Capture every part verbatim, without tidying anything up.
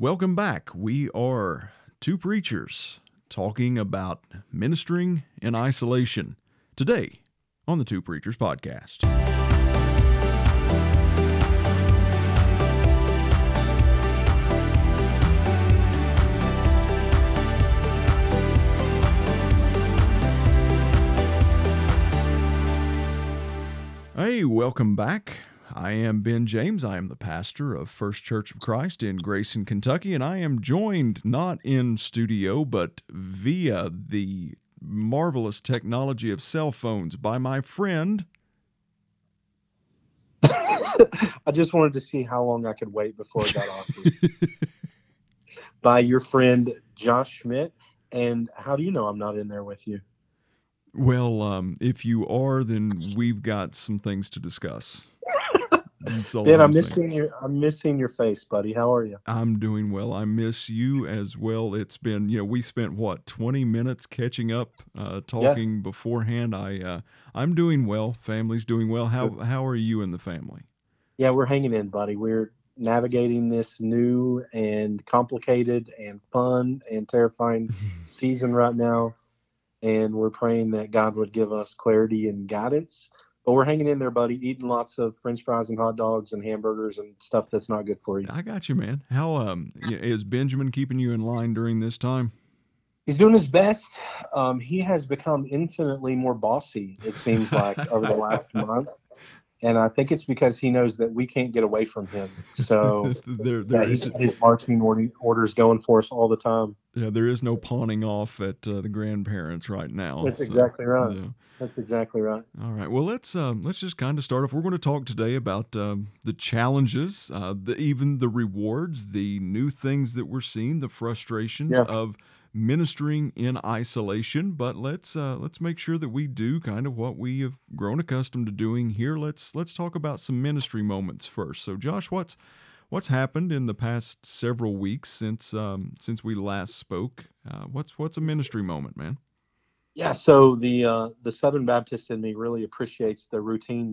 Welcome back. We are two preachers talking about ministering in isolation today on the Two Preachers Podcast. Hey, welcome back. I am Ben James. I am the pastor of First Church of Christ in Grayson, Kentucky, and I am joined not in studio, but via the marvelous technology of cell phones by my friend. I just wanted to see how long I could wait before I got off. By your friend, Josh Schmidt. And how do you know I'm not in there with you? Well, um, if you are, then we've got some things to discuss. That's all Ben, I'm, I'm missing your, I'm missing your face, buddy. How are you? I'm doing well. I miss you as well. It's been, you know, we spent what twenty minutes catching up, uh, talking yes. beforehand. I, uh, I'm doing well. Family's doing well. How, how are you and the family? Yeah, we're hanging in, buddy. We're navigating this new and complicated and fun and terrifying season right now. And we're praying that God would give us clarity and guidance. But we're hanging in there, buddy, eating lots of French fries and hot dogs and hamburgers and stuff that's not good for you. I got you, man. How um, is Benjamin keeping you in line during this time? He's doing his best. Um, he has become infinitely more bossy, it seems like, over the last month. And I think it's because he knows that we can't get away from him. So there, there yeah, he's his marching orders going for us all the time. Yeah, there is no pawning off at uh, the grandparents right now. That's so, exactly right. Yeah. That's exactly right. All right. Well, let's um, let's just kind of start off. We're going to talk today about um, the challenges, uh, the, even the rewards, the new things that we're seeing, the frustrations yeah. of ministering in isolation. But let's uh, let's make sure that we do kind of what we have grown accustomed to doing here. Let's let's talk about some ministry moments first. So, Josh, what's What's happened in the past several weeks since um, since we last spoke? Uh, what's what's a ministry moment, man? Yeah, so the uh, the Southern Baptist in me really appreciates the routine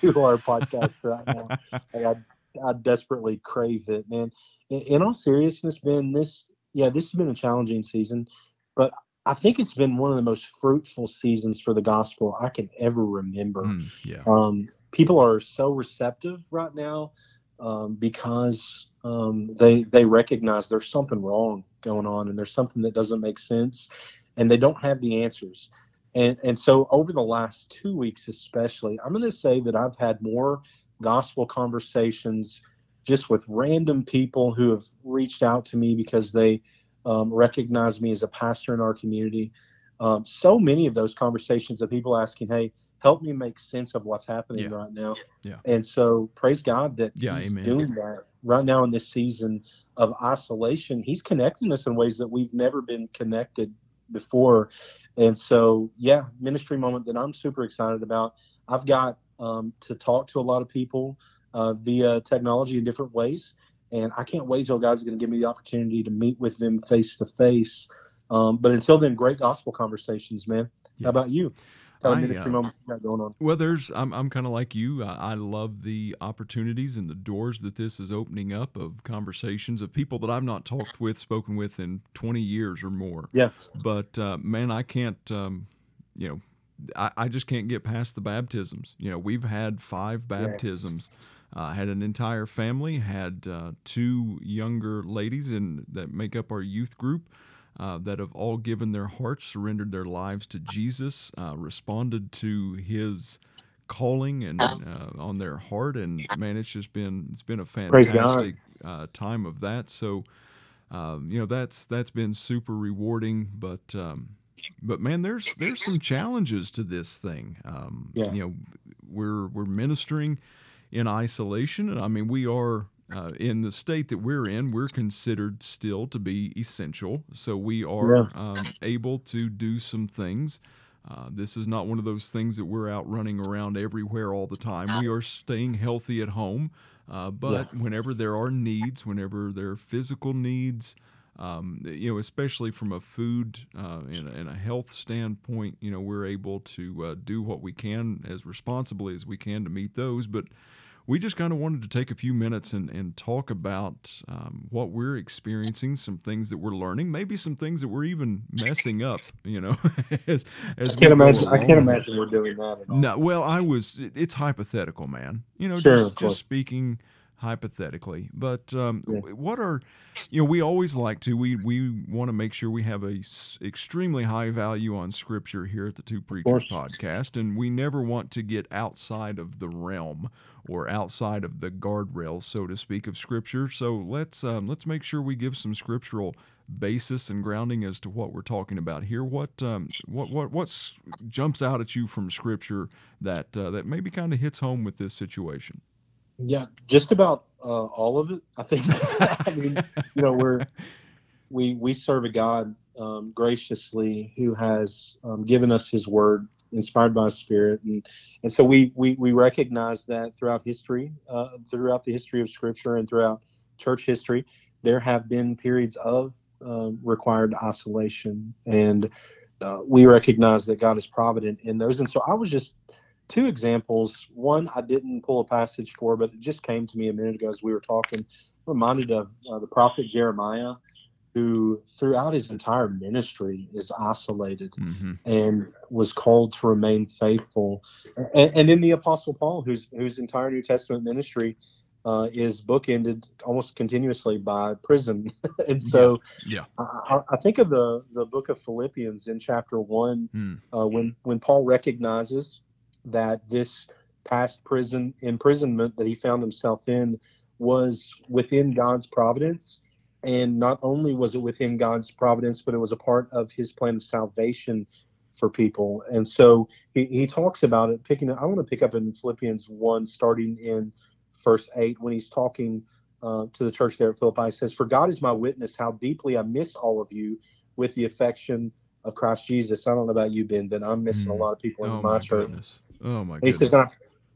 to our podcast right now. Like I, I desperately crave it, man. In, in all seriousness, Ben, this yeah, this has been a challenging season, but I think it's been one of the most fruitful seasons for the gospel I can ever remember. Mm, yeah, um, people are so receptive right now. Um, because um, they they recognize there's something wrong going on and there's something that doesn't make sense and they don't have the answers. And and so over the last two weeks especially, I'm going to say that I've had more gospel conversations just with random people who have reached out to me because they um, recognize me as a pastor in our community. Um, so many of those conversations of people asking, hey, help me make sense of what's happening yeah. right now. Yeah. And so praise God that yeah, he's amen. doing that right now in this season of isolation. He's connecting us in ways that we've never been connected before. And so, yeah, ministry moment that I'm super excited about. I've got um, to talk to a lot of people uh, via technology in different ways. And I can't wait till God's going to give me the opportunity to meet with them face to face. Um, but until then, great gospel conversations, man. Yeah. How about you? I, uh, well, there's I'm I'm kind of like you. I, I love the opportunities and the doors that this is opening up of conversations of people that I've not talked with, spoken with in twenty years or more. Yeah. But uh, man, I can't. Um, you know, I, I just can't get past the baptisms. You know, we've had five baptisms. Yes. Uh, had an entire family. Had uh, two younger ladies in that make up our youth group. Uh, that have all given their hearts, surrendered their lives to Jesus, uh, responded to His calling and uh, on their heart. And man, it's just been it's been a fantastic uh, time of that. So, um, you know, that's that's been super rewarding. But um, but man, there's there's some challenges to this thing. Um, yeah. You know, we're we're ministering in isolation, and I mean, we are. Uh, in the state that we're in, we're considered still to be essential. So we are yeah. um, able to do some things. Uh, this is not one of those things that we're out running around everywhere all the time. We are staying healthy at home. Uh, but yeah. whenever there are needs, whenever there are physical needs, um, you know, especially from a food uh, and, and a health standpoint, you know, we're able to uh, do what we can as responsibly as we can to meet those. But we just kind of wanted to take a few minutes and, and talk about um, what we're experiencing, some things that we're learning, maybe some things that we're even messing up, you know. as, as I, can't imagine, I can't imagine we're doing that at all. No, well, I was, it's hypothetical, man. You know, sure, just, just speaking hypothetically. But um, yeah. what are, you know, we always like to, we, we want to make sure we have a s- extremely high value on Scripture here at the Two Preachers Podcast, and we never want to get outside of the realm or outside of the guardrails, so to speak, of Scripture. So let's um, let's make sure we give some scriptural basis and grounding as to what we're talking about here. What um, what what what's jumps out at you from Scripture that uh, that maybe kind of hits home with this situation? Yeah, just about uh, all of it, I think. I mean, you know, we're we we serve a God um, graciously who has um, given us His Word, inspired by His Spirit, and and so we we we recognize that throughout history, uh, throughout the history of Scripture and throughout church history, there have been periods of um, required isolation, and uh, we recognize that God is provident in those. And so I was just. Two examples. One, I didn't pull a passage for, but it just came to me a minute ago as we were talking. I'm reminded of uh, the prophet Jeremiah, who throughout his entire ministry is isolated mm-hmm. and was called to remain faithful. And, and then the Apostle Paul, whose whose entire New Testament ministry uh, is bookended almost continuously by prison. And so yeah, yeah. I, I think of the, the book of Philippians in chapter one, mm. uh, when when Paul recognizes that this past prison imprisonment that he found himself in was within God's providence. And not only was it within God's providence, but it was a part of His plan of salvation for people. And so he, he talks about it, picking up, I want to pick up in Philippians one, starting in verse eight, when he's talking uh, to the church there at Philippi. He says, "For God is my witness, how deeply I miss all of you with the affection of Christ Jesus." I don't know about you, Ben, but I'm missing mm. a lot of people in oh, my, my church. Goodness. Oh my goodness. He says, and I,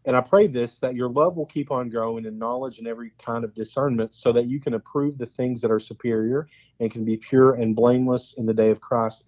and I pray this, that your love will keep on growing in knowledge and every kind of discernment, so that you can approve the things that are superior and can be pure and blameless in the day of Christ,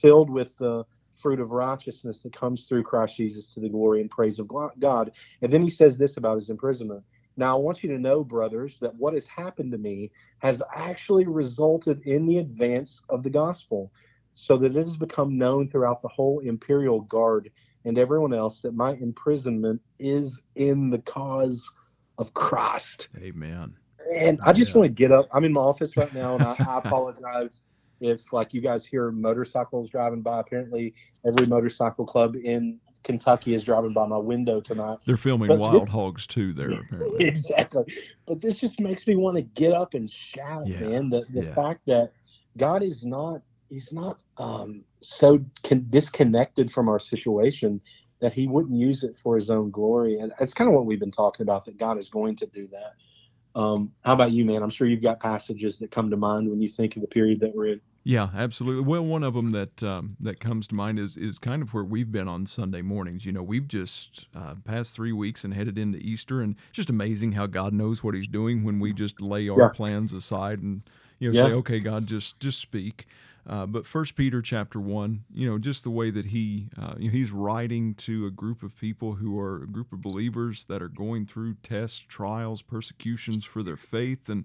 filled with the fruit of righteousness that comes through Christ Jesus to the glory and praise of God. And then he says this about his imprisonment. "Now I want you to know, brothers, that what has happened to me has actually resulted in the advance of the gospel, so that it has become known throughout the whole Imperial Guard and everyone else that my imprisonment is in the cause of Christ." Amen. And I just yeah. want to get up. I'm in my office right now, and I, I apologize if, like, you guys hear motorcycles driving by. Apparently, every motorcycle club in Kentucky is driving by my window tonight. They're filming but Wild this, Hogs too there, apparently. Exactly. But this just makes me want to get up and shout, yeah. man. The, the yeah. fact that God is not He's not um, so con- disconnected from our situation that He wouldn't use it for His own glory. And it's kind of what we've been talking about, that God is going to do that. Um, how about you, man? I'm sure you've got passages that come to mind when you think of the period that we're in. Yeah, absolutely. Well, one of them that um, that comes to mind is is kind of where we've been on Sunday mornings. You know, we've just uh, passed three weeks and headed into Easter, and just amazing how God knows what He's doing when we just lay our yeah. plans aside and, you know, yeah. say, okay, God, just just speak. Uh, but First Peter chapter one, you know, just the way that he uh, you know, he's writing to a group of people who are a group of believers that are going through tests, trials, persecutions for their faith, and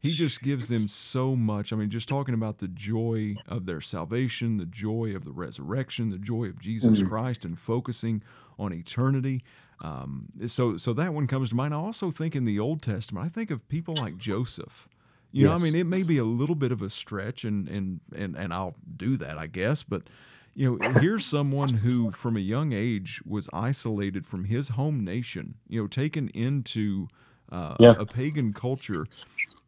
he just gives them so much. I mean, just talking about the joy of their salvation, the joy of the resurrection, the joy of Jesus mm-hmm. Christ, and focusing on eternity. Um, so, so that one comes to mind. I also think in the Old Testament, I think of people like Joseph. You know, yes. I mean, it may be a little bit of a stretch, and, and, and, and I'll do that, I guess. But, you know, here's someone who from a young age was isolated from his home nation, you know, taken into uh, yeah. a pagan culture.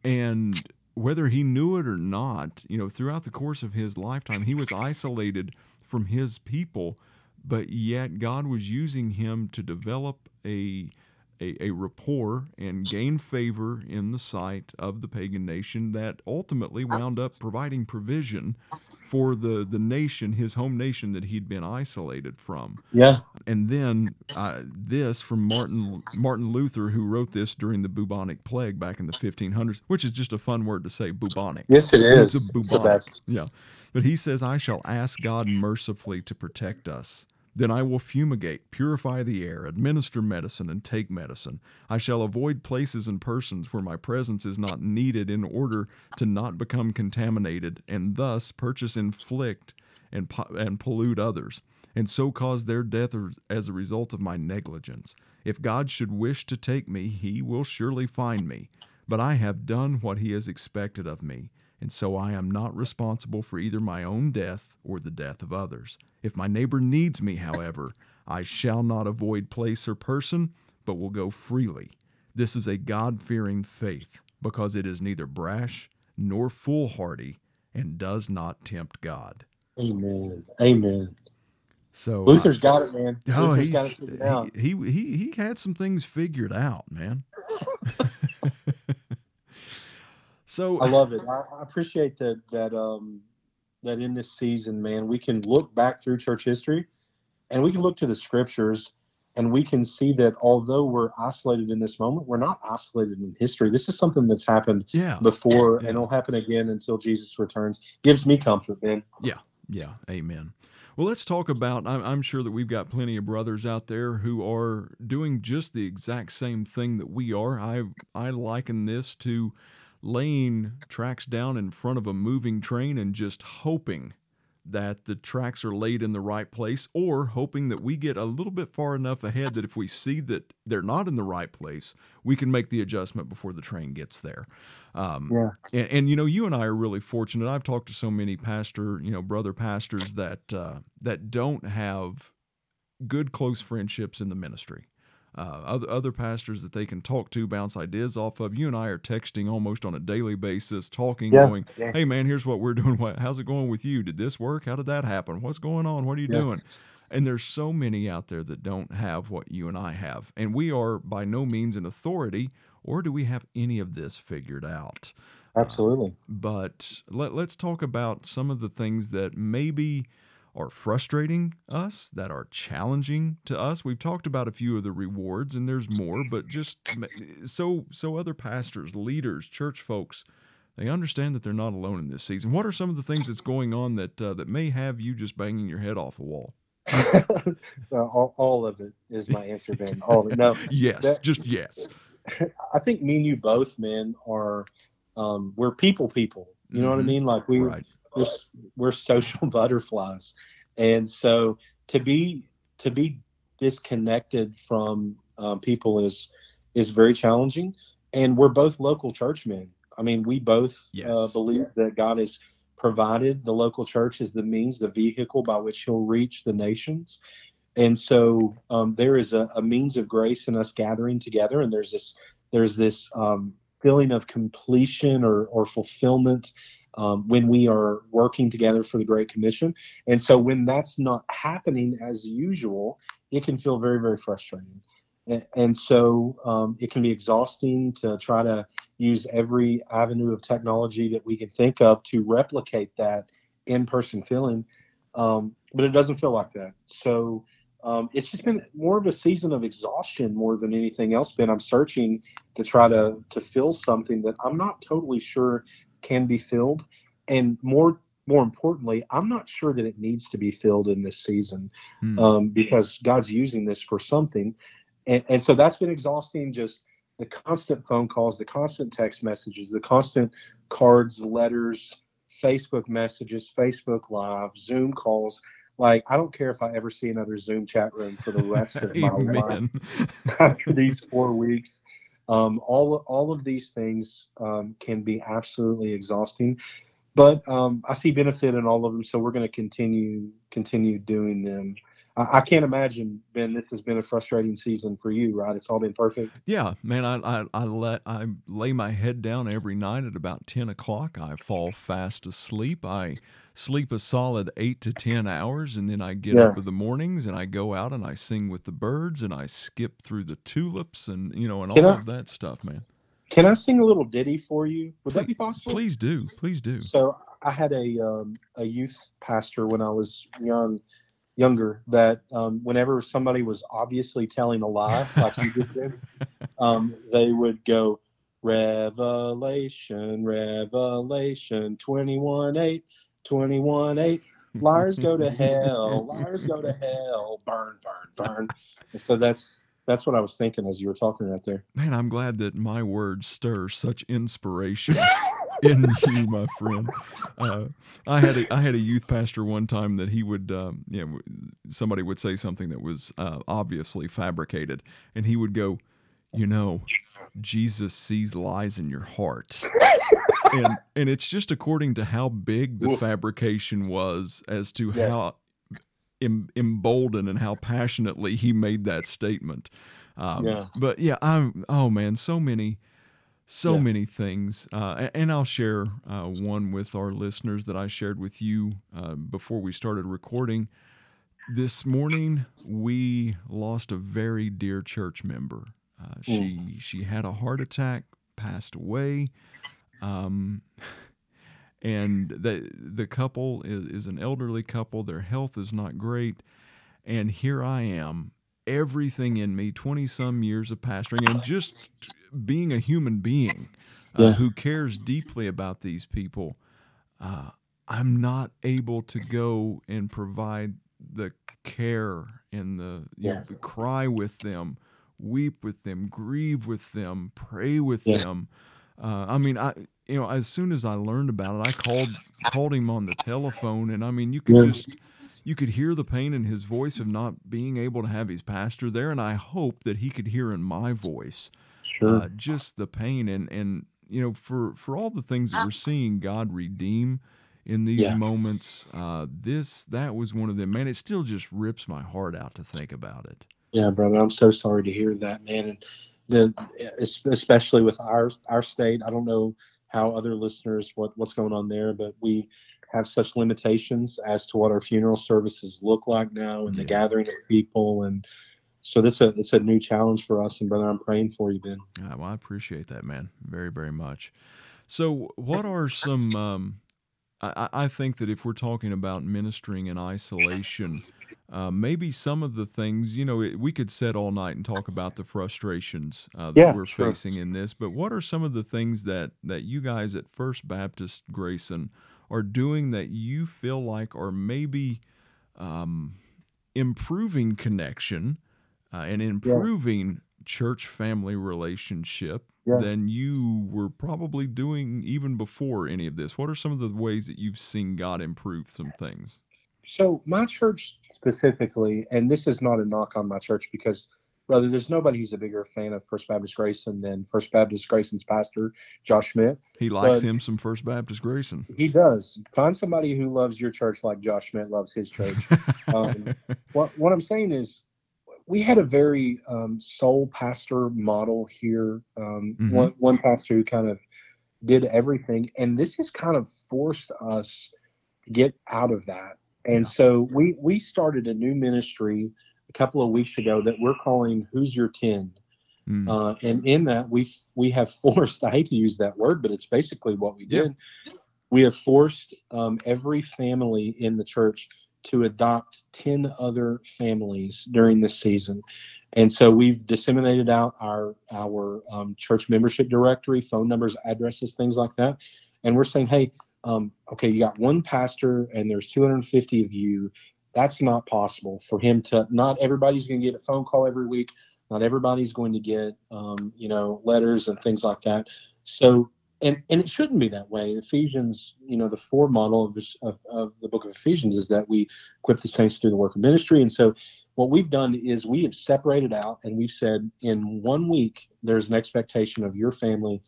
And whether he knew it or not, you know, throughout the course of his lifetime, he was isolated from his people. But yet God was using him to develop a... A, a rapport and gain favor in the sight of the pagan nation that ultimately wound up providing provision for the, the nation, his home nation that he'd been isolated from. Yeah. And then uh, this from Martin Martin Luther, who wrote this during the bubonic plague back in the fifteen hundreds, which is just a fun word to say, bubonic. Yes, it is. It's a bubonic. It's the best. Yeah. But he says, "I shall ask God mercifully to protect us, Then I will fumigate, purify the air, administer medicine, and take medicine. I shall avoid places and persons where my presence is not needed in order to not become contaminated, and thus purchase, inflict, and po- and pollute others, and so cause their death as a result of my negligence. If God should wish to take me, he will surely find me. But I have done what he has expected of me, and so I am not responsible for either my own death or the death of others. If my neighbor needs me, however, I shall not avoid place or person, but will go freely. This is a God-fearing faith, because it is neither brash nor foolhardy, and does not tempt God. Amen. Amen. So Luther's I, got it, man. Oh, Luther's got it figured out. He, he he he had some things figured out, man. So I love it. I, I appreciate that that um that in this season, man, we can look back through church history, and we can look to the scriptures, and we can see that although we're isolated in this moment, we're not isolated in history. This is something that's happened yeah. before, yeah. and it'll happen again until Jesus returns. Gives me comfort, man. Yeah, yeah, amen. Well, let's talk about, I'm sure that we've got plenty of brothers out there who are doing just the exact same thing that we are. I I liken this to laying tracks down in front of a moving train and just hoping that the tracks are laid in the right place, or hoping that we get a little bit far enough ahead that if we see that they're not in the right place, we can make the adjustment before the train gets there. Um, yeah. and, and, you know, you and I are really fortunate. I've talked to so many pastor, you know, brother pastors that, uh, that don't have good, close friendships in the ministry. Uh, other, other pastors that they can talk to, bounce ideas off of. You and I are texting almost on a daily basis, talking, yeah, going, yeah. hey, man, here's what we're doing. How's it going with you? Did this work? How did that happen? What's going on? What are you yeah. doing? And there's so many out there that don't have what you and I have. And we are by no means an authority, or do we have any of this figured out? Absolutely. Uh, but let, let's talk about some of the things that maybe are frustrating us, that are challenging to us. We've talked about a few of the rewards, and there's more, but just so so other pastors, leaders, church folks, they understand that they're not alone in this season. What are some of the things that's going on that uh, that may have you just banging your head off a wall? all, all of it is my answer, Ben. All of it. No, yes, that, just yes. I think me and you both, men, are um, we're people people. You know mm-hmm. what I mean? Like we. Right. We're, we're social butterflies, and so to be to be disconnected from um, people is is very challenging. And we're both local churchmen. I mean, we both yes. uh, believe yeah. that God has provided the local church as the means, the vehicle by which He'll reach the nations. And so um, there is a, a means of grace in us gathering together, and there's this there's this um, feeling of completion or or fulfillment. Um, when we are working together for the Great Commission. And so when that's not happening as usual, it can feel very, very frustrating. And, and so um, it can be exhausting to try to use every avenue of technology that we can think of to replicate that in-person feeling. Um, but it doesn't feel like that. So um, it's just been more of a season of exhaustion more than anything else. Ben, I'm searching to try to, to fill something that I'm not totally sure can be filled, and more more importantly, I'm not sure that it needs to be filled in this season, mm. um, because God's using this for something, and, and so that's been exhausting. Just the constant phone calls, the constant text messages, the constant cards, letters, Facebook messages, Facebook Live, Zoom calls. Like, I don't care if I ever see another Zoom chat room for the rest of my life after these four weeks. Um, all all of these things um, can be absolutely exhausting, but um, I see benefit in all of them, so we're going to continue continue doing them. I, I can't imagine, Ben, this has been a frustrating season for you, right? It's all been perfect. Yeah, man. I I, I let I lay my head down every night at about ten o'clock. I fall fast asleep. I sleep a solid eight to ten hours, and then I get yeah. up in the mornings and I go out and I sing with the birds and I skip through the tulips and you know and can all I, of that stuff, man. Can I sing a little ditty for you? Would please, that be possible? Please do, please do. So I had a um, a youth pastor when I was young, younger that um, whenever somebody was obviously telling a lie, like you did, then, um, they would go Revelation, Revelation twenty-one eight. twenty-one eight liars go to hell, liars go to hell, burn, burn, burn. And so that's that's what I was thinking as you were talking right there. Man, I'm glad that my words stir such inspiration in you, my friend. Uh, I had a, I had a youth pastor one time that he would, um, you know, somebody would say something that was uh, obviously fabricated, and he would go, you know, Jesus sees lies in your heart. And and it's just according to how big the Oof. fabrication was as to yes. how em, emboldened and how passionately he made that statement. Um, yeah. But yeah, I'm, oh man, so many, so yeah. many things. Uh, and I'll share uh, one with our listeners that I shared with you uh, before we started recording. This morning, we lost a very dear church member. Uh, she mm. she had a heart attack, passed away, um, and the the couple is, is an elderly couple. Their health is not great, and here I am, everything in me, twenty-some years of pastoring, and just being a human being uh, yeah. who cares deeply about these people. Uh, I'm not able to go and provide the care and the, yeah. you know, the cry with them. Weep with them, grieve with them, pray with yeah. them. Uh, I mean, I you know, as soon as I learned about it, I called called him on the telephone, and I mean, you could yeah. just you could hear the pain in his voice of not being able to have his pastor there, and I hope that he could hear in my voice, sure, uh, just the pain and and you know, for for all the things that we're seeing God redeem in these yeah. moments. Uh, this that was one of them. Man, it still just rips my heart out to think about it. Yeah, brother, I'm so sorry to hear that, man. And the, especially with our our state, I don't know how other listeners, what, what's going on there, but we have such limitations as to what our funeral services look like now and yeah. the gathering of people. And so that's a, that's a new challenge for us. And, brother, I'm praying for you, Ben. Yeah, well, I appreciate that, man, very, very much. So what are some um, – I, I think that if we're talking about ministering in isolation – Uh, maybe some of the things, you know, it, we could sit all night and talk about the frustrations uh, that yeah, we're sure. facing in this, but what are some of the things that, that you guys at First Baptist Grayson are doing that you feel like are maybe um, improving connection uh, and improving yeah. church-family relationship yeah. than you were probably doing even before any of this? What are some of the ways that you've seen God improve some things? So my church specifically, and this is not a knock on my church because, brother, there's nobody who's a bigger fan of First Baptist Grayson than First Baptist Grayson's pastor, Josh Schmidt. He likes but him some First Baptist Grayson. He does. Find somebody who loves your church like Josh Schmidt loves his church. um, what, what I'm saying is we had a very um, soul pastor model here, um, mm-hmm. one, one pastor who kind of did everything, and this has kind of forced us to get out of that. And yeah. so we, we started a new ministry a couple of weeks ago that we're calling Who's Your Ten? Mm. Uh, and in that, we we have forced, I hate to use that word, but it's basically what we did. Yeah. We have forced um, every family in the church to adopt ten other families during this season. And so we've disseminated out our, our um, church membership directory, phone numbers, addresses, things like that. And we're saying, hey, Um, okay, you got one pastor and there's two hundred fifty of you. That's not possible for him to, not everybody's going to get a phone call every week. Not everybody's going to get, um, you know, letters and things like that. So, and, and it shouldn't be that way. Ephesians, you know, the four model of, this, of, of the book of Ephesians is that we equip the saints to do the work of ministry. And so what we've done is we have separated out and we've said in one week, there's an expectation of your family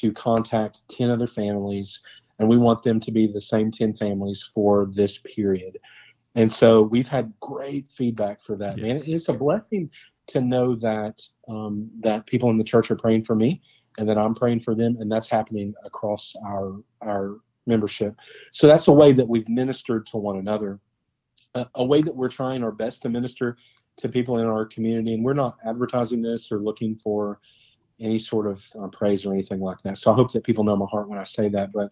to contact ten other families. And we want them to be the same ten families for this period. And so we've had great feedback for that. Yes. Man, it's a blessing to know that um, that people in the church are praying for me and that I'm praying for them. And that's happening across our our membership. So that's a way that we've ministered to one another, a, a way that we're trying our best to minister to people in our community. And we're not advertising this or looking for any sort of uh, praise or anything like that. So I hope that people know my heart when I say that. But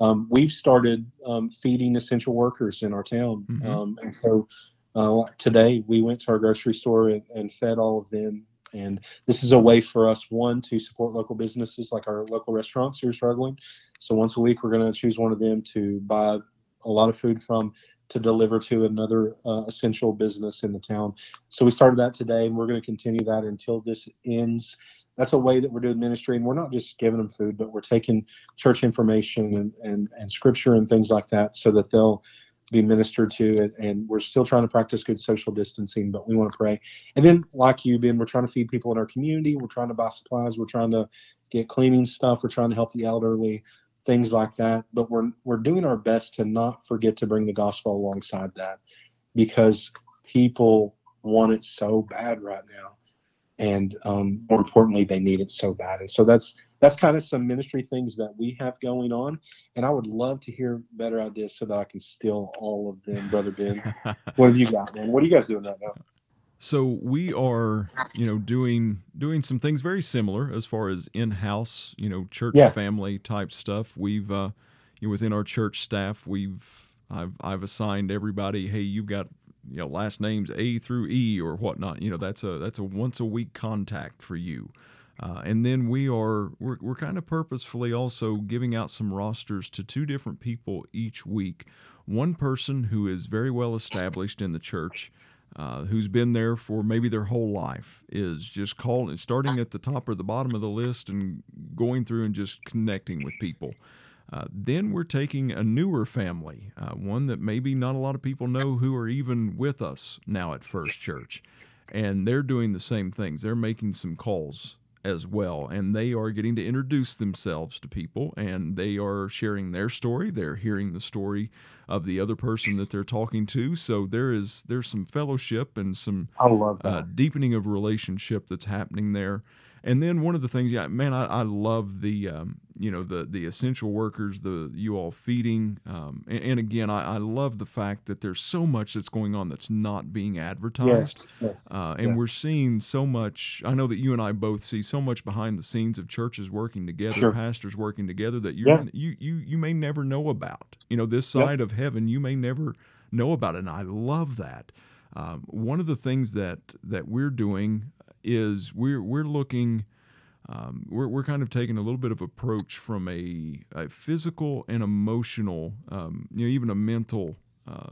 um, we've started um, feeding essential workers in our town. Mm-hmm. Um, and so uh, today we went to our grocery store and, and fed all of them. And this is a way for us, one, to support local businesses like our local restaurants who are struggling. So once a week, we're going to choose one of them to buy a lot of food from to deliver to another uh, essential business in the town. So we started that today, and we're going to continue that until this ends. That's a way that we're doing ministry, and we're not just giving them food, but we're taking church information and, and, and scripture and things like that so that they'll be ministered to. And, and we're still trying to practice good social distancing, but we want to pray. And then, like you, Ben, we're trying to feed people in our community. We're trying to buy supplies. We're trying to get cleaning stuff. We're trying to help the elderly, things like that. But we're we're doing our best to not forget to bring the gospel alongside that, because people want it so bad right now. And um, more importantly, they need it so bad. And so that's that's kind of some ministry things that we have going on. And I would love to hear better ideas so that I can steal all of them, Brother Ben. What have you got, man? What are you guys doing right now? So we are, you know, doing doing some things very similar as far as in-house, you know, church yeah. family type stuff. We've, uh, you know, within our church staff, we've I've I've assigned everybody, hey, you've got, you know, last names A through E or whatnot. You know, that's a that's a once a week contact for you. Uh, and then we are we're we're kind of purposefully also giving out some rosters to two different people each week. One person who is very well established in the church, uh, who's been there for maybe their whole life, is just calling, starting at the top or the bottom of the list and going through and just connecting with people. Uh, then we're taking a newer family, uh, one that maybe not a lot of people know who are even with us now at First Church, and they're doing the same things. They're making some calls as well, and they are getting to introduce themselves to people, and they are sharing their story. They're hearing the story of the other person that they're talking to, so there is there's some fellowship and some I love that. Uh, deepening of relationship that's happening there. And then one of the things, yeah, man, I, I love the, um, you know, the the essential workers, the you all feeding. Um, and, and again, I, I love the fact that there's so much that's going on that's not being advertised. Yes, yes, uh, and yes. We're seeing so much. I know that you and I both see so much behind the scenes of churches working together, sure. pastors working together that you're, yeah. you you you may never know about. You know, this side yep. of heaven, you may never know about it. And I love that. Um, one of the things that that we're doing is we're we're looking, um, we're we're kind of taking a little bit of approach from a, a physical and emotional, um, you know, even a mental uh,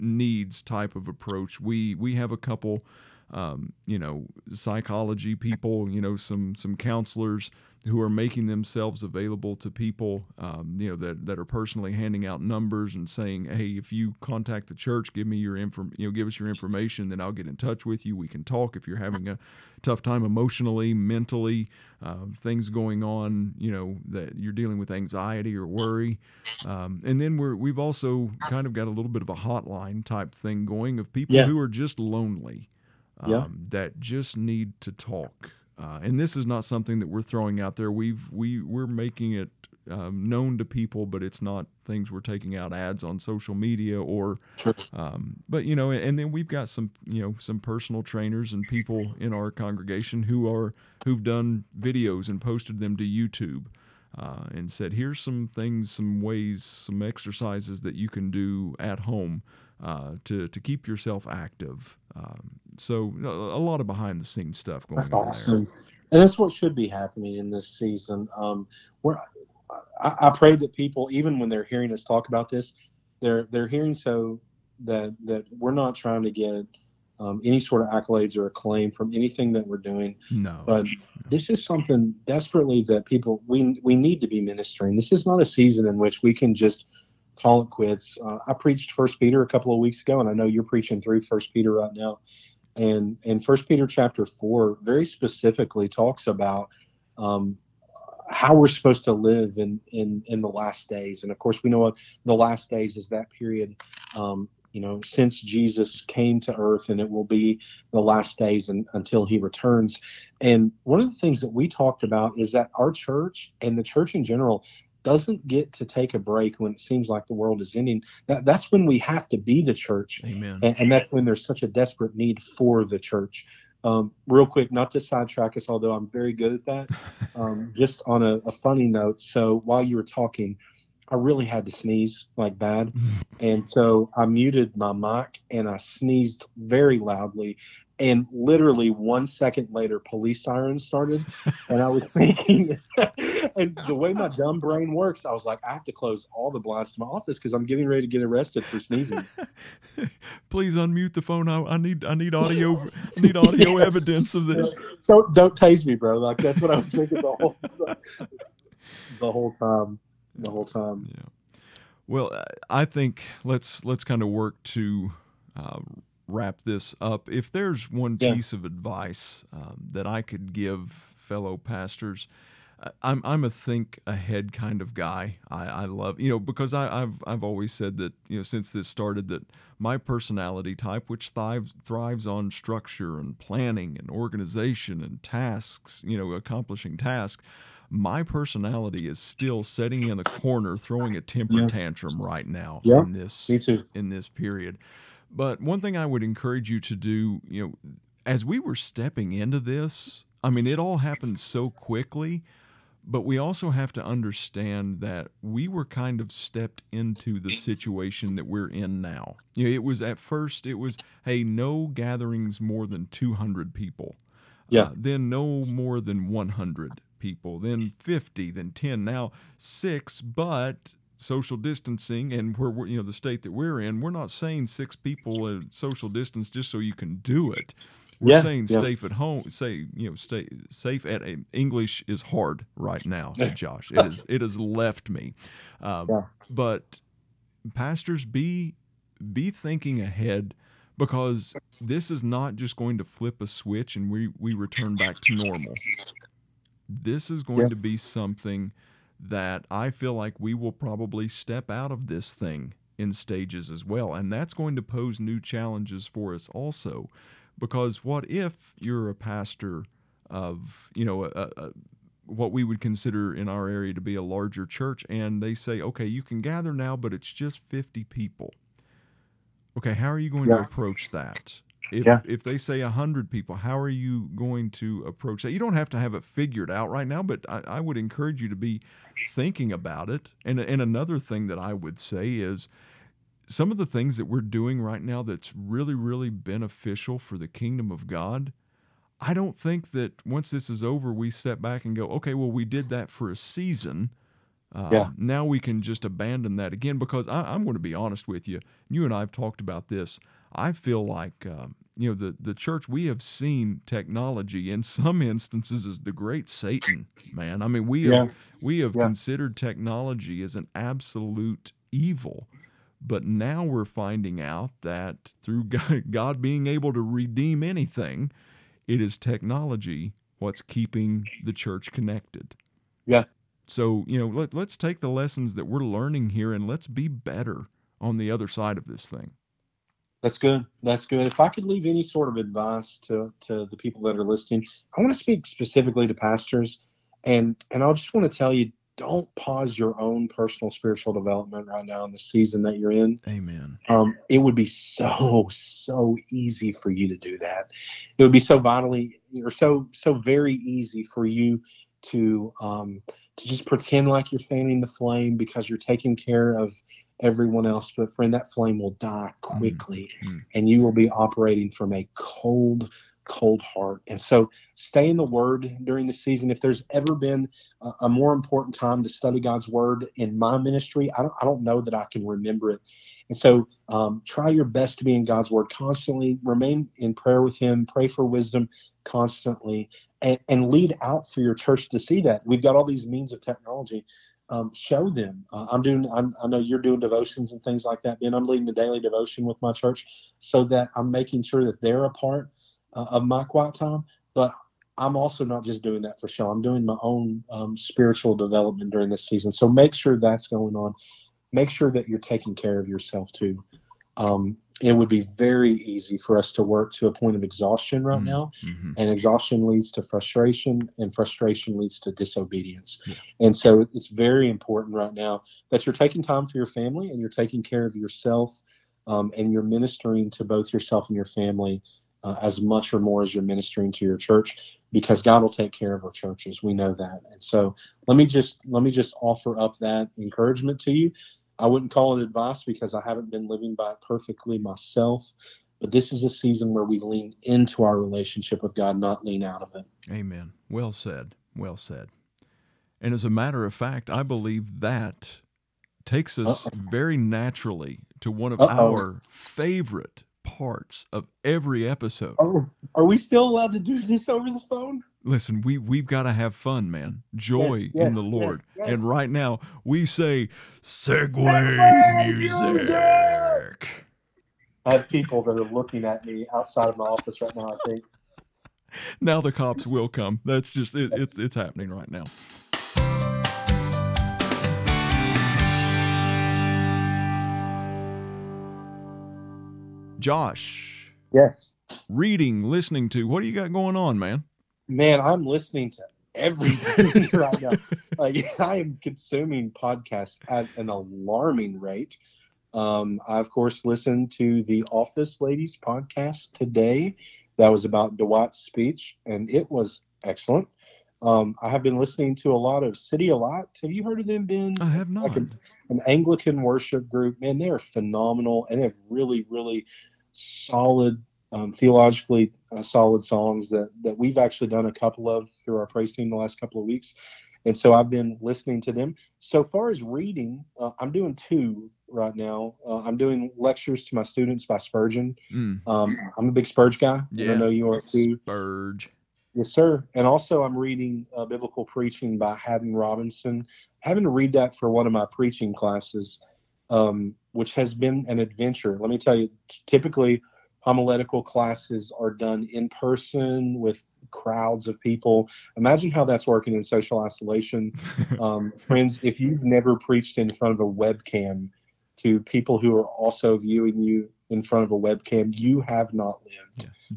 needs type of approach. We we have a couple, um, you know, psychology people, you know, some some counselors who are making themselves available to people, um, you know, that that are personally handing out numbers and saying, hey, if you contact the church, give me your inform, you know, give us your information, then I'll get in touch with you. We can talk if you're having a tough time emotionally, mentally, uh, things going on, you know, that you're dealing with anxiety or worry. Um, and then we're we've also kind of got a little bit of a hotline type thing going of people yeah. who are just lonely, um, yeah. that just need to talk. Uh, and this is not something that we're throwing out there. We've we we're making it um, known to people, but it's not things we're taking out ads on social media or. Sure. Um, but you know, and then we've got some you know some personal trainers and people in our congregation who are who've done videos and posted them to YouTube, uh, and said, here's some things, some ways, some exercises that you can do at home uh, to to keep yourself active. Um, So a lot of behind the scenes stuff going that's on. That's awesome. There. And that's what should be happening in this season. Um, we're, I, I pray that people, even when they're hearing us talk about this, they're they're hearing so that that we're not trying to get um, any sort of accolades or acclaim from anything that we're doing. No. But no. This is something desperately that people, we we need to be ministering. This is not a season in which we can just call it quits. Uh, I preached First Peter a couple of weeks ago, and I know you're preaching through First Peter right now. And in First Peter chapter four, very specifically talks about um, how we're supposed to live in, in, in the last days. And of course, we know the last days is that period, um, you know, since Jesus came to earth, and it will be the last days and, until he returns. And one of the things that we talked about is that our church and the church in general doesn't get to take a break when it seems like the world is ending. That, that's when we have to be the church. Amen. And, and that's when there's such a desperate need for the church. Um, real quick, not to sidetrack us, although I'm very good at that, um, just on a, a funny note. So while you were talking, I really had to sneeze like bad. And so I muted my mic and I sneezed very loudly. And literally one second later, police sirens started. And I was thinking, And the way my dumb brain works, I was like, I have to close all the blinds to my office because I'm getting ready to get arrested for sneezing. Please unmute the phone. I, I need I need audio I need audio yeah. evidence of this. Don't don't tase me, bro. Like that's what I was thinking the whole the whole time. The whole time. Yeah. Well, I think let's let's kind of work to uh, wrap this up. If there's one yeah. piece of advice um, that I could give fellow pastors, I'm I'm a think ahead kind of guy. I, I love you know because I, I've I've always said that you know since this started that my personality type, which thrives thrives on structure and planning and organization and tasks, you know accomplishing tasks. My personality is still sitting in a corner, throwing a temper yeah. tantrum right now yeah, in this me too. in this period. But one thing I would encourage you to do, you know, as we were stepping into this, I mean, it all happened so quickly, but we also have to understand that we were kind of stepped into the situation that we're in now. You know, it was at first, it was, hey, no gatherings more than two hundred people. Yeah. Uh, then no more than one hundred people, then fifty, then ten, now six, but social distancing, and we're, we're you know the state that we're in, we're not saying six people at social distance just so you can do it. We're yeah, saying yeah. safe at home, say you know stay safe at a, English is hard right now, Josh. It is it has left me. Um, yeah. But pastors, be be thinking ahead. Because this is not just going to flip a switch and we, we return back to normal. This is going yeah. to be something that I feel like we will probably step out of this thing in stages as well. And that's going to pose new challenges for us also. Because what if you're a pastor of, you know, a, a, what we would consider in our area to be a larger church, and they say, okay, you can gather now, but it's just fifty people. Okay, how are you going yeah. to approach that? If yeah. if they say one hundred people, how are you going to approach that? You don't have to have it figured out right now, but I, I would encourage you to be thinking about it. And, and another thing that I would say is some of the things that we're doing right now that's really, really beneficial for the kingdom of God, I don't think that once this is over, we step back and go, okay, well, we did that for a season. Uh, yeah. Now we can just abandon that again, because I, I'm going to be honest with you. You and I have talked about this. I feel like um, you know the the church, we have seen technology in some instances as the great Satan, man. I mean, we yeah. have we have yeah. considered technology as an absolute evil, but now we're finding out that through God, God being able to redeem anything, it is technology what's keeping the church connected. Yeah. So, you know, let, let's take the lessons that we're learning here and let's be better on the other side of this thing. That's good. That's good. If I could leave any sort of advice to, to the people that are listening, I want to speak specifically to pastors. And, and I just want to tell you, don't pause your own personal spiritual development right now in the season that you're in. Amen. Um, it would be so, so easy for you to do that. It would be so vitally or so, so very easy for you to, um, to just pretend like you're fanning the flame because you're taking care of everyone else. But friend, that flame will die quickly mm-hmm. and you will be operating from a cold, cold heart. And so stay in the Word during the season. If there's ever been a, a more important time to study God's Word in my ministry, I don't, I don't know that I can remember it. And so um, try your best to be in God's Word constantly. Remain in prayer with Him. Pray for wisdom constantly. And, and lead out for your church to see that. We've got all these means of technology. Um, show them. Uh, I'm doing. I'm, I know you're doing devotions and things like that, Ben. I'm leading a daily devotion with my church so that I'm making sure that they're a part uh, of my quiet time. But I'm also not just doing that for show. I'm doing my own um, spiritual development during this season. So make sure that's going on. Make sure that you're taking care of yourself too. Um, it would be very easy for us to work to a point of exhaustion right mm-hmm. now, mm-hmm. and exhaustion leads to frustration, and frustration leads to disobedience. Yeah. And so it's very important right now that you're taking time for your family and you're taking care of yourself, um, and you're ministering to both yourself and your family uh, as much or more as you're ministering to your church, because God will take care of our churches. We know that. And so let me just, let me just offer up that encouragement to you. I wouldn't call it advice because I haven't been living by it perfectly myself, but this is a season where we lean into our relationship with God, not lean out of it. Amen. Well said. Well said. And as a matter of fact, I believe that takes us Uh-oh. very naturally to one of Uh-oh. our favorite parts of every episode. Are, are we still allowed to do this over the phone? Listen, we, we've got to have fun, man. Joy yes, yes, in the Lord. Yes, yes. And right now, we say, Segway music. I have people that are looking at me outside of my office right now, I think. Now the cops will come. That's just, it, it's it's happening right now. Josh. Yes. Reading, listening to, what do you got going on, man? Man, I'm listening to everything right now. Like, I am consuming podcasts at an alarming rate. Um, I, of course, listened to the Office Ladies podcast today. That was about DeWatt's speech, and it was excellent. Um, I have been listening to a lot of City a Lot. Have you heard of them, Ben? I have not. Like a, an Anglican worship group. Man, they are phenomenal, and they have really, really solid Um, theologically uh, solid songs that, that we've actually done a couple of through our praise team the last couple of weeks. And so I've been listening to them. So far as reading, uh, I'm doing two right now. Uh, I'm doing lectures to my students by Spurgeon. Mm. Um, I'm a big Spurge guy. Yeah. I know you are too. Spurge. Yes, sir. And also I'm reading uh, Biblical Preaching by Haddon Robinson. Having to read that for one of my preaching classes, um, which has been an adventure. Let me tell you, t- typically – homiletical classes are done in person with crowds of people. Imagine how that's working in social isolation. Um, friends, if you've never preached in front of a webcam to people who are also viewing you in front of a webcam, you have not lived.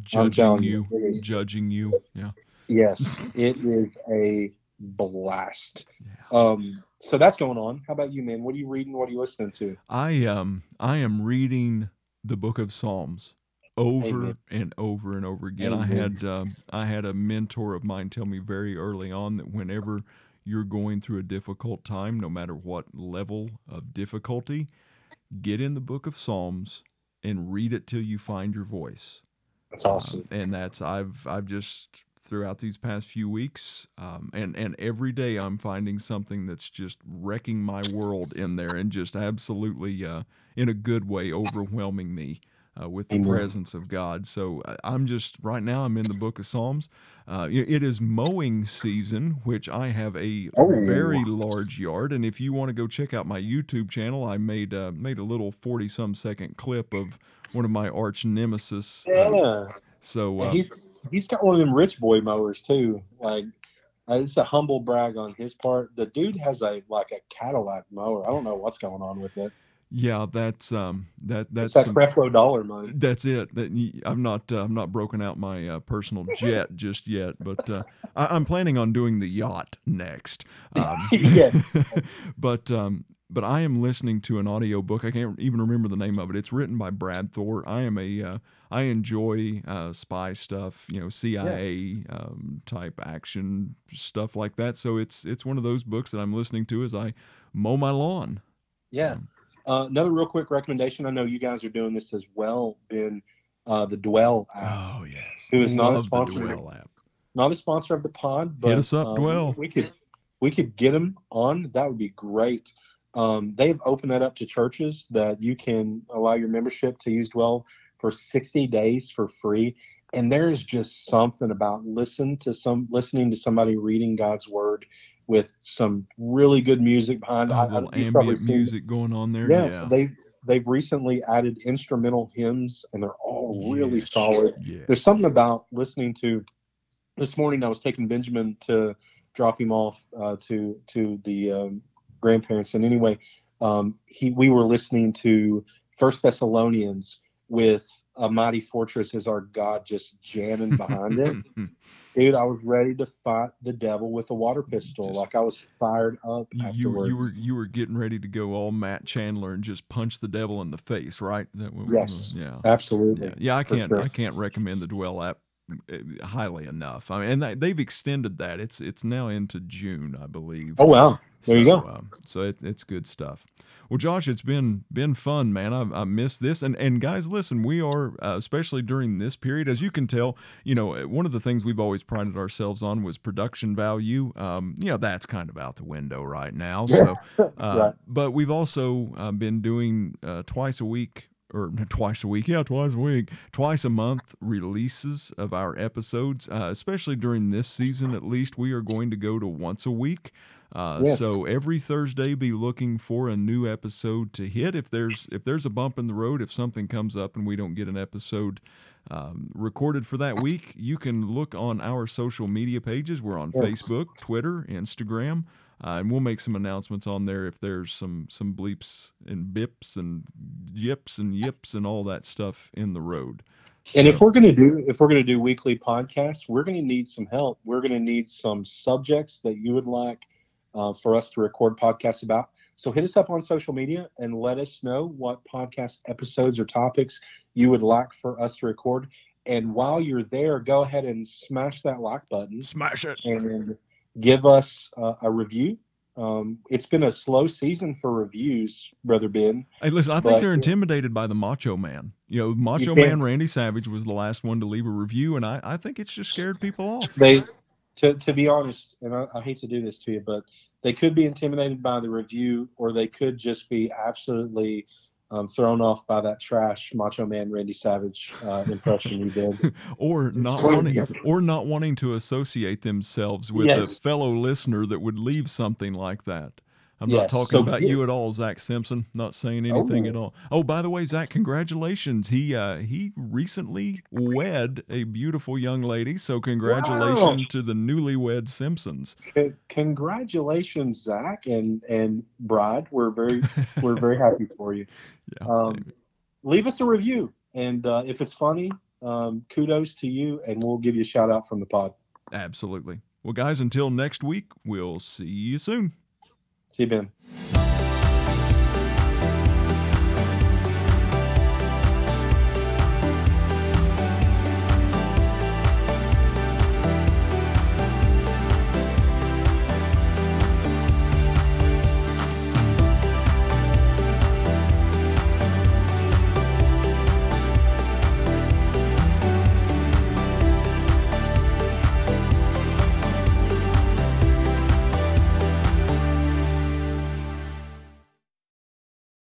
Yeah. Judging you, you is, judging you. Yeah. Yes, it is a blast. Yeah. Um, so that's going on. How about you, man? What are you reading? What are you listening to? I um I am reading the book of Psalms. Over Amen. and over and over again. Amen. I had um, I had a mentor of mine tell me very early on that whenever you're going through a difficult time, no matter what level of difficulty, get in the book of Psalms and read it till you find your voice. That's awesome. Uh, and that's I've I've just throughout these past few weeks, um, and and every day I'm finding something that's just wrecking my world in there and just absolutely uh, in a good way overwhelming me. Uh, with the Amen. presence of God. So I'm just, right now I'm in the book of Psalms. Uh, it is mowing season, which I have a oh. very large yard. And if you want to go check out my YouTube channel, I made uh, made a little forty-some second clip of one of my arch nemesis. Uh, yeah. So uh, he, he's got one of them rich boy mowers too. Like, it's a humble brag on his part. The dude has a like a Cadillac mower. I don't know what's going on with it. Yeah, that's um, that that's it's that Creflo dollar money. That's it. That, I'm not uh, I'm not broken out my uh, personal jet just yet, but uh, I, I'm planning on doing the yacht next. Um, yes. but um, but I am listening to an audio book. I can't even remember the name of it. It's written by Brad Thor. I am a uh, I enjoy uh, spy stuff, you know, C I A yeah. um, type action stuff like that. So it's it's one of those books that I'm listening to as I mow my lawn. Yeah. Um, Uh, another real quick recommendation. I know you guys are doing this as well, Ben, uh, the Dwell app. Oh, yes. Who is not a sponsor, the Dwell app. Not a sponsor of the pod, but Hit us up, um, Dwell. We could, we could get them on. That would be great. Um, they've opened that up to churches that you can allow your membership to use Dwell for sixty days for free. And there is just something about listen to some listening to somebody reading God's word with some really good music behind. Oh, I, I, ambient music it. going on there. Yeah, yeah. They've, they've recently added instrumental hymns, and they're all really yes. solid. Yes. There's something about listening to. This morning I was taking Benjamin to drop him off uh, to to the um, grandparents, and anyway, um, he we were listening to First Thessalonians with A Mighty Fortress Is Our God just jamming behind it. Dude, I was ready to fight the devil with a water pistol. Just, like, I was fired up you, afterwards. You were, you were getting ready to go all Matt Chandler and just punch the devil in the face, right? That, yes, yeah, absolutely. Yeah, yeah I can't sure. I can't recommend the Dwell app highly enough. I mean, and they've extended that. It's it's now into June, I believe. Oh, wow. There so, you go. Uh, so it, it's good stuff. Well, Josh, it's been been fun, man. I, I miss this. And and guys, listen, we are, uh, especially during this period, as you can tell, you know, one of the things we've always prided ourselves on was production value. Um, you know, that's kind of out the window right now. So, uh, right. But we've also uh, been doing uh, twice a week. or twice a week, yeah, twice a week, twice a month releases of our episodes, uh, especially during this season at least. We are going to go to once a week. Uh, yes. So every Thursday, be looking for a new episode to hit. If there's if there's a bump in the road, if something comes up and we don't get an episode um, recorded for that week, you can look on our social media pages. We're on yes. Facebook, Twitter, Instagram. Uh, and we'll make some announcements on there if there's some some bleeps and bips and yips and yips and all that stuff in the road. So. And if we're going to do if we're going to do weekly podcasts, we're going to need some help. We're going to need some subjects that you would like uh, for us to record podcasts about. So hit us up on social media and let us know what podcast episodes or topics you would like for us to record. And while you're there, go ahead and smash that like button. Smash it. And give us uh, a review. Um, it's been a slow season for reviews, Brother Ben. Hey, listen, I think but, they're intimidated by the Macho Man. You know, Macho Man Randy Savage was the last one to leave a review, and I, I think it's just scared people off. They, to to be honest, and I, I hate to do this to you, but they could be intimidated by the review, or they could just be absolutely um, thrown off by that trash Macho Man Randy Savage uh, impression you did, or it's not wanting, together. or not wanting to associate themselves with yes. a fellow listener that would leave something like that. I'm yes. not talking so, about yeah. you at all, Zach Simpson. Not saying anything oh. at all. Oh, by the way, Zach, congratulations. He uh, he recently wed a beautiful young lady, so congratulations wow. to the newlywed Simpsons. C- congratulations, Zach and and Brad. We're very we're very happy for you. Yeah, um, leave us a review, and uh, if it's funny, um, kudos to you, and we'll give you a shout out from the pod. Absolutely. Well, guys, until next week, we'll see you soon. See you, Ben.